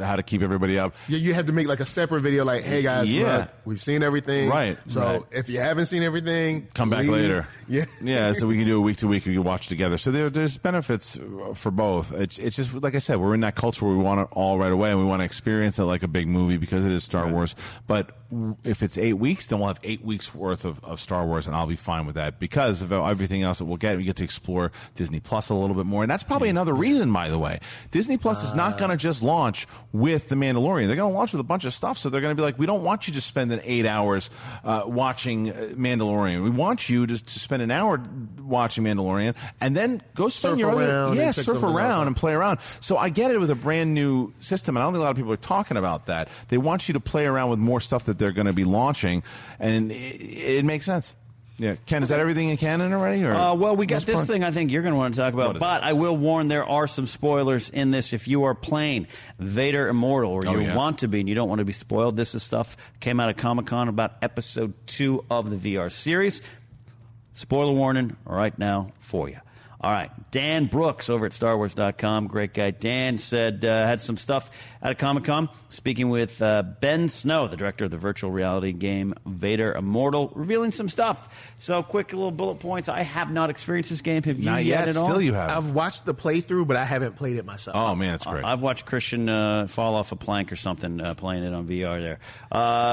how to keep everybody up. Yeah, you have to make like a separate video like, hey, guys, look, we've seen everything. Right. So if you haven't seen everything, come back later. Yeah. Yeah, so we can do a week to week and you watch together. So there's benefits for both. It's just, like I said, we're in that culture where we want it all right away and we want to experience it like a big movie because it is Star Wars. But if it's 8 weeks, then we'll have 8 weeks worth of Star Wars, and I'll be fine with that because of everything else that we'll get. We get to explore Disney Plus a little bit more, and that's probably another reason, by the way. Disney Plus is not going to just launch with The Mandalorian. They're going to launch with a bunch of stuff, so they're going to be like, we don't want you to spend an 8 hours watching Mandalorian. We want you to spend an hour watching Mandalorian, and then go spend your other... Yeah, surf around and play around. So I get it with a brand new system, and I don't think a lot of people are talking about that. They want you to play around with more stuff that they're going to be launching, and it makes sense. Yeah, Ken, is that everything in canon already? Or well, we got this thing I think you're going to want to talk about, but I will warn there are some spoilers in this. If you are playing Vader Immortal, or you want to be and you don't want to be spoiled, this is stuff came out of Comic-Con about Episode 2 of the VR series. Spoiler warning right now for you. All right, Dan Brooks over at StarWars.com, great guy. Dan said had some stuff out of Comic-Con, speaking with Ben Snow, the director of the virtual reality game Vader Immortal, revealing some stuff. So quick little bullet points. I have not experienced this game. Have you yet at all? Still you have. I've watched the playthrough, but I haven't played it myself. Oh, man, it's great. I've watched Christian fall off a plank or something playing it on VR there.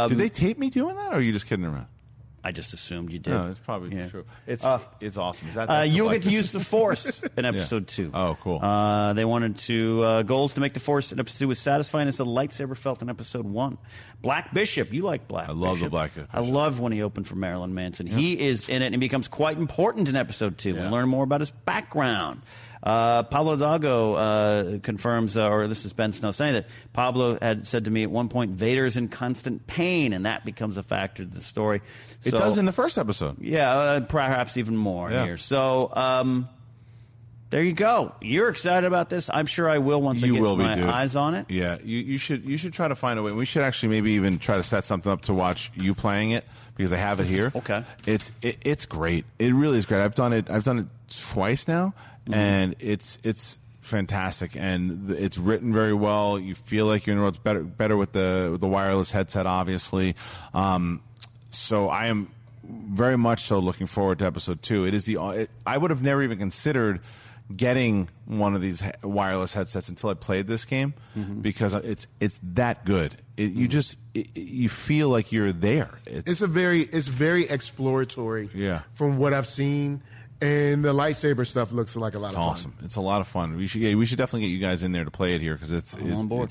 Did they tape me doing that, or are you just kidding around? I just assumed you did. No, it's probably true. It's awesome. Is that you'll get to use the Force in Episode 2. Oh, cool. They wanted to goals to make the Force in Episode 2 was satisfying as the lightsaber felt in Episode 1. Black Bishop. You like Black Bishop. I love the Black Bishop. I love when he opened for Marilyn Manson. Yeah. He is in it and becomes quite important in Episode 2. We'll learn more about his background. Pablo Dago confirms, or this is Ben Snow saying that Pablo had said to me at one point, Vader's in constant pain, and that becomes a factor to the story. So, it does in the first episode. Yeah, perhaps even more here. So there you go. You're excited about this. I'm sure I will once I get my eyes on it. Yeah, you should try to find a way. We should actually maybe even try to set something up to watch you playing it. Because I have it here. Okay. It's great. It really is great. I've done it twice now, and it's fantastic. And it's written very well. You feel like you're in the world. It's better with the wireless headset, obviously. So I am very much so looking forward to Episode 2. It is I would have never even considered getting one of these wireless headsets until I played this game because it's that good. You feel like you're there. It's very exploratory. Yeah. From what I've seen, and the lightsaber stuff looks like a lot of fun. Awesome. It's a lot of fun. We should definitely get you guys in there to play it here because it's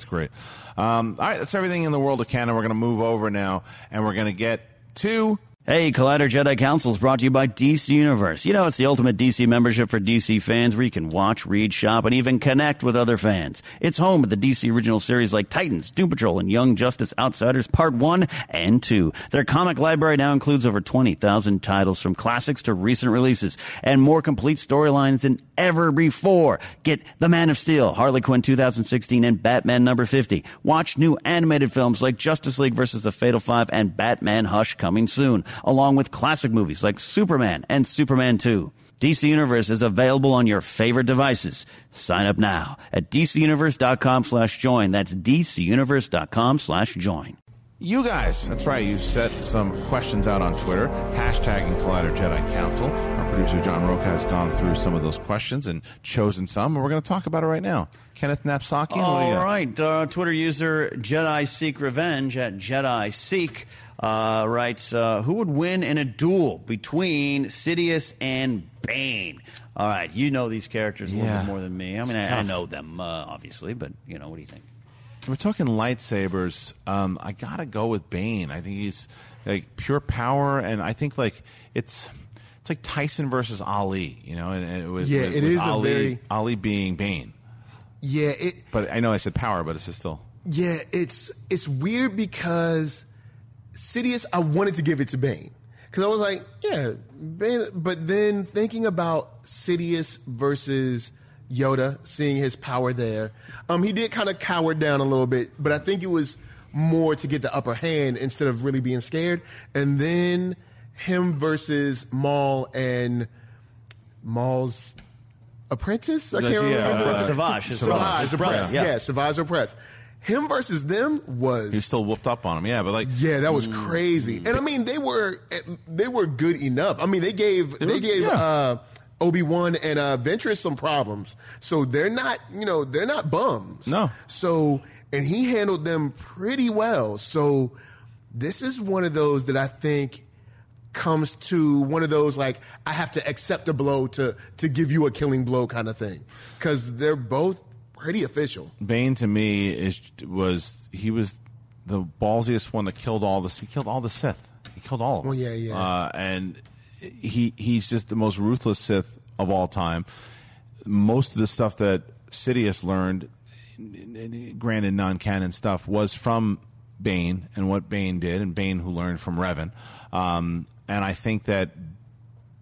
great. All right, that's everything in the world of canon. We're going to move over now, and we're going to get to. Hey, Collider Jedi Council is brought to you by DC Universe. You know, it's the ultimate DC membership for DC fans where you can watch, read, shop, and even connect with other fans. It's home to the DC original series like Titans, Doom Patrol, and Young Justice Outsiders Part 1 and 2. Their comic library now includes over 20,000 titles from classics to recent releases and more complete storylines than ever before. Get The Man of Steel, Harley Quinn 2016, and Batman number 50. Watch new animated films like Justice League vs. the Fatal Five and Batman Hush coming soon, along with classic movies like Superman and Superman 2. DC Universe is available on your favorite devices. Sign up now at dcuniverse.com/join. That's dcuniverse.com/join. You guys, that's right, you set some questions out on Twitter, hashtagging Collider Jedi Council. Our producer, John Roca, has gone through some of those questions and chosen some, and we're going to talk about it right now. Kenneth Napzok. All right, Twitter user Jedi Seek Revenge at Jedi Seek. Writes, who would win in a duel between Sidious and Bane? All right, you know these characters a little bit more than me. I mean, I know them, obviously, but, you know, what do you think? We're talking lightsabers. I got to go with Bane. I think he's, like, pure power, and I think, like, it's like Tyson versus Ali, you know, and it was, Ali being Bane. Yeah. But I know I said power, but it's still. Yeah, it's weird because Sidious, I wanted to give it to Bane because I was like, yeah, Bane. But then thinking about Sidious versus Yoda, seeing his power there, he did kind of cower down a little bit, but I think it was more to get the upper hand instead of really being scared. And then him versus Maul and Maul's apprentice? I can't remember. Savage. Apprentice. Yeah, Savage apprentice. Him versus them was... He still whooped up on him, yeah, but like... Yeah, that was crazy. And I mean, they were good enough. I mean, they gave Obi-Wan and Ventress some problems. So they're not bums. No. So, and he handled them pretty well. So This is one of those that I think comes to one of those, like, I have to accept a blow to give you a killing blow kind of thing. Because they're both pretty official. Bane, to me, was the ballsiest one that killed all the Sith. He killed all of them. Well, yeah. And he's just the most ruthless Sith of all time. Most of the stuff that Sidious learned, granted non-canon stuff, was from Bane and what Bane did, and Bane who learned from Revan. And I think that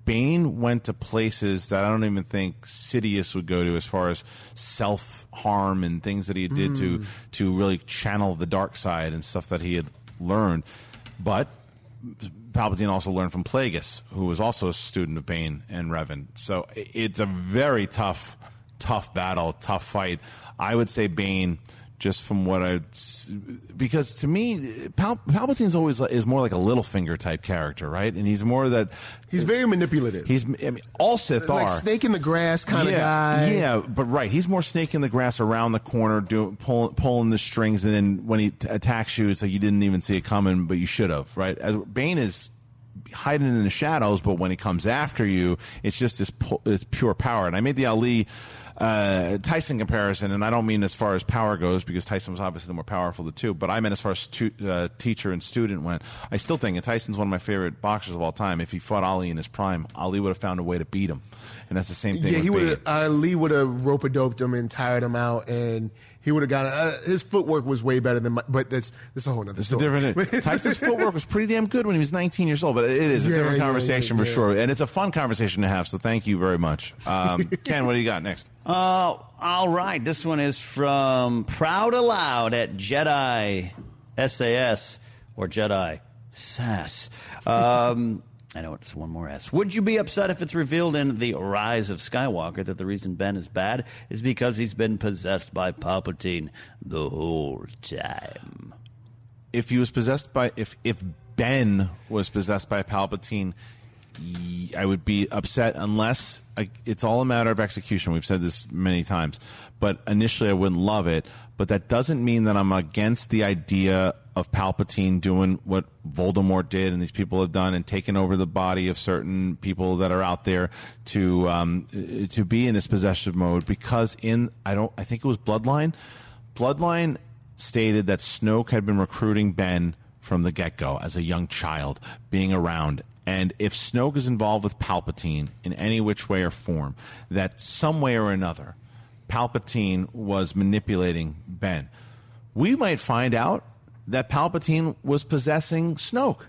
Bane went to places that I don't even think Sidious would go to, as far as self-harm and things that he did to really channel the dark side and stuff that he had learned. But Palpatine also learned from Plagueis, who was also a student of Bane and Revan. So it's a very tough battle, tough fight. I would say Bane, just from what I... Because to me, Palpatine's always is more like a Littlefinger type character, right? And he's more that... He's very manipulative. All Sith are. Like snake in the grass kind of guy. Yeah, but right. He's more snake in the grass around the corner, pulling the strings, and then when he attacks you, it's like you didn't even see it coming, but you should have, right? As Bane is hiding in the shadows, but when he comes after you, it's just this pure power. And I made the Ali... Tyson comparison, and I don't mean as far as power goes, because Tyson was obviously the more powerful of the two, but I meant as far as teacher and student went. I still think that Tyson's one of my favorite boxers of all time. If he fought Ali in his prime, Ali would have found a way to beat him, and that's the same thing. Yeah, Ali would have rope-a-doped him and tired him out, and he would have gotten his footwork was way better than my, but that's a whole other story. Tyson's footwork was pretty damn good when he was 19 years old, but it is a different conversation for sure, and it's a fun conversation to have, so thank you very much. Ken, what do you got next? All right. This one is from Proud Aloud at Jedi SAS or Jedi SAS. I know it's one more S. Would you be upset if it's revealed in The Rise of Skywalker that the reason Ben is bad is because he's been possessed by Palpatine the whole time? If he was possessed by if Ben was possessed by Palpatine, I would be upset, unless it's all a matter of execution. We've said this many times, but initially I wouldn't love it. But that doesn't mean that I'm against the idea of Palpatine doing what Voldemort did and these people have done and taking over the body of certain people that are out there to be in this possessive mode. Because I think it was Bloodline. Bloodline stated that Snoke had been recruiting Ben from the get-go as a young child, being around. And if Snoke is involved with Palpatine in any which way or form, that some way or another, Palpatine was manipulating Ben. We might find out that Palpatine was possessing Snoke.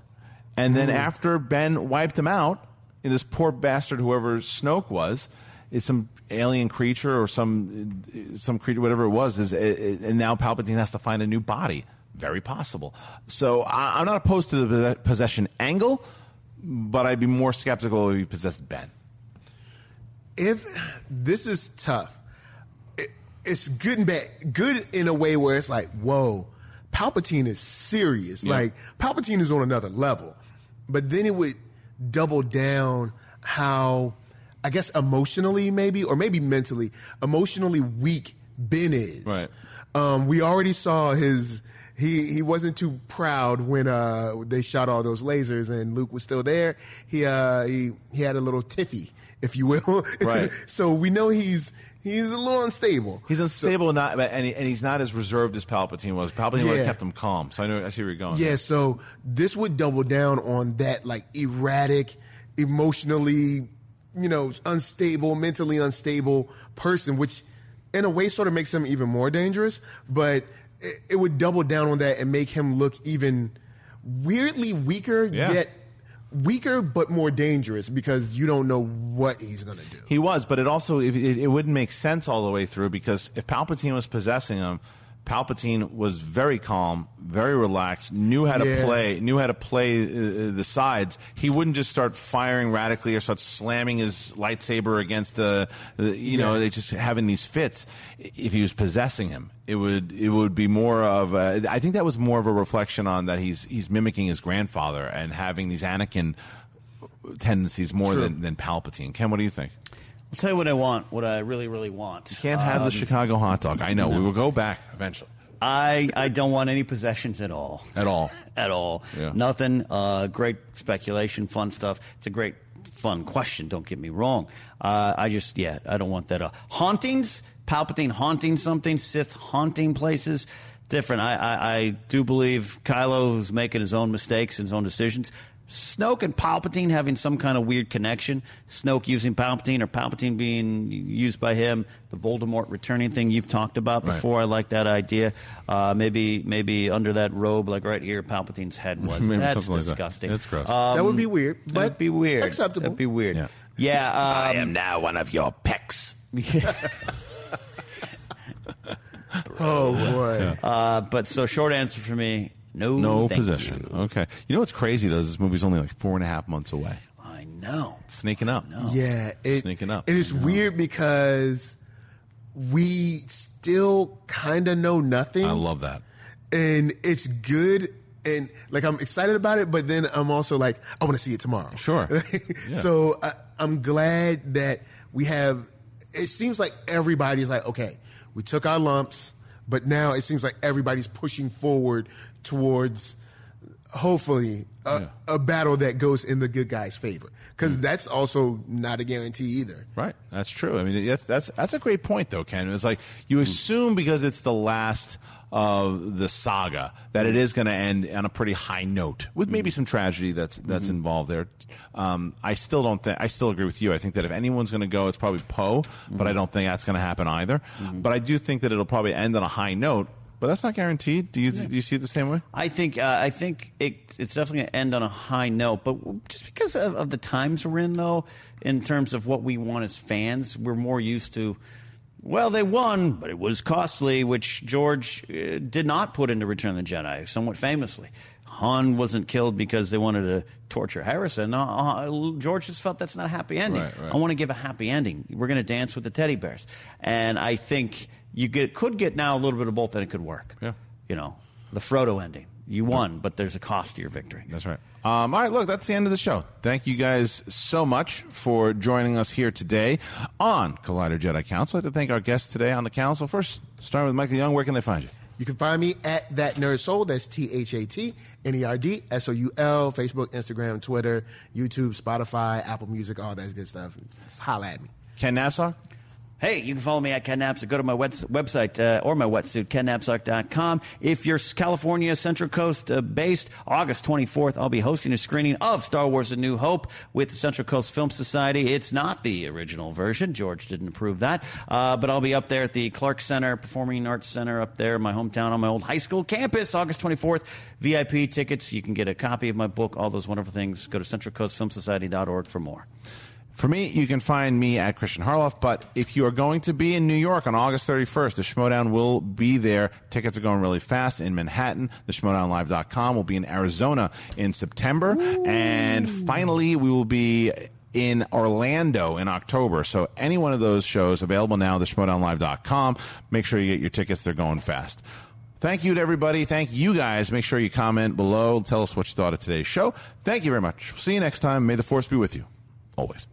And then after Ben wiped him out, and this poor bastard, whoever Snoke was, is some alien creature or some creature, whatever it was, and now Palpatine has to find a new body. Very possible. So I'm not opposed to the possession angle, but I'd be more skeptical if he possessed Ben. If this is tough, it's good and bad. Good in a way where it's like, whoa, Palpatine is serious. Yeah. Like, Palpatine is on another level. But then it would double down how, I guess, emotionally maybe, or maybe mentally, emotionally weak Ben is. Right. We already saw his... He wasn't too proud when they shot all those lasers and Luke was still there. He had a little tiffy, if you will. Right. So we know he's a little unstable. He's unstable, and he's not as reserved as Palpatine was. Palpatine would have kept him calm. So I see where you're going. Yeah. So this would double down on that, like, erratic, emotionally, unstable, mentally unstable person, which in a way sort of makes him even more dangerous, but. It would double down on that and make him look even weirdly weaker, yet weaker but more dangerous, because you don't know what he's going to do. He was, but it also it wouldn't make sense all the way through, because if Palpatine was possessing him, Palpatine was very calm, very relaxed, knew how to play the sides. He wouldn't just start firing radically or start slamming his lightsaber against they just having these fits. If he was possessing him, it would be more of a, I think that was more of a reflection on that he's mimicking his grandfather and having these Anakin tendencies more than Palpatine. Ken, what do you think? I'll tell you what I want, what I really, really want. You can't have the Chicago hot dog. I know. No. We will go back eventually. I don't want any possessions at all. At all. At all. Yeah. Nothing. Great speculation, fun stuff. It's a great, fun question. Don't get me wrong. I don't want that. Hauntings, Palpatine haunting something, Sith haunting places. Different. I do believe Kylo's making his own mistakes and his own decisions. Snoke and Palpatine having some kind of weird connection. Snoke using Palpatine or Palpatine being used by him. The Voldemort returning thing you've talked about before. Right. I like that idea. Maybe under that robe, like right here, Palpatine's head was. That's disgusting. Like that. That's gross. That would be weird. But that'd be weird. Acceptable. That'd be weird. Yeah. I am now one of your pecs. Oh boy. Yeah. But so short answer for me. No possession. You. Okay. You know what's crazy, though, is this movie's only like 4.5 months away. I know. It's sneaking up. Yeah. Sneaking up. It is weird because we still kind of know nothing. I love that. And it's good. And like, I'm excited about it, but then I'm also like, I want to see it tomorrow. Sure. Yeah. So I'm glad that we have, it seems like everybody's like, okay, we took our lumps, but now it seems like everybody's pushing forward towards, hopefully, a battle that goes in the good guy's favor. Because that's also not a guarantee either. Right. That's true. I mean, that's a great point, though, Ken. It's like you assume because it's the last of the saga that it is going to end on a pretty high note with maybe some tragedy that's involved there. I still agree with you. I think that if anyone's going to go, it's probably Poe, but I don't think that's going to happen either. But I do think that it'll probably end on a high note. But that's not guaranteed. Do you see it the same way? I think it's definitely going to end on a high note. But just because of the times we're in, though, in terms of what we want as fans, we're more used to, well, they won, but it was costly, which George did not put into Return of the Jedi, somewhat famously. Han wasn't killed because they wanted to torture Harrison. George just felt that's not a happy ending. Right. I want to give a happy ending. We're going to dance with the teddy bears. And I think could get now a little bit of both, and it could work. Yeah. You know, the Frodo ending. You won, but there's a cost to your victory. That's right. All right, look, that's the end of the show. Thank you guys so much for joining us here today on Collider Jedi Council. I'd like to thank our guests today on the council. First, starting with Michael Young, where can they find you? You can find me at That Nerd Soul. That's ThatNerdSoul. Facebook, Instagram, Twitter, YouTube, Spotify, Apple Music, all that good stuff. Just holla at me. Ken Napzok? Hey, you can follow me at Ken Napzok. Go to my website or my wetsuit, kennapzok.com. If you're California Central Coast based, August 24th, I'll be hosting a screening of Star Wars A New Hope with the Central Coast Film Society. It's not the original version. George didn't approve that. But I'll be up there at the Clark Center, Performing Arts Center up there in my hometown on my old high school campus, August 24th. VIP tickets. You can get a copy of my book, all those wonderful things. Go to centralcoastfilmsociety.org for more. For me, you can find me at Christian Harloff, but if you are going to be in New York on August 31st, the Schmodown will be there. Tickets are going really fast in Manhattan. The Schmodownlive.com will be in Arizona in September. Ooh. And finally, we will be in Orlando in October. So any one of those shows available now, the Schmodownlive.com. Make sure you get your tickets. They're going fast. Thank you to everybody. Thank you guys. Make sure you comment below. Tell us what you thought of today's show. Thank you very much. We'll see you next time. May the Force be with you. Always.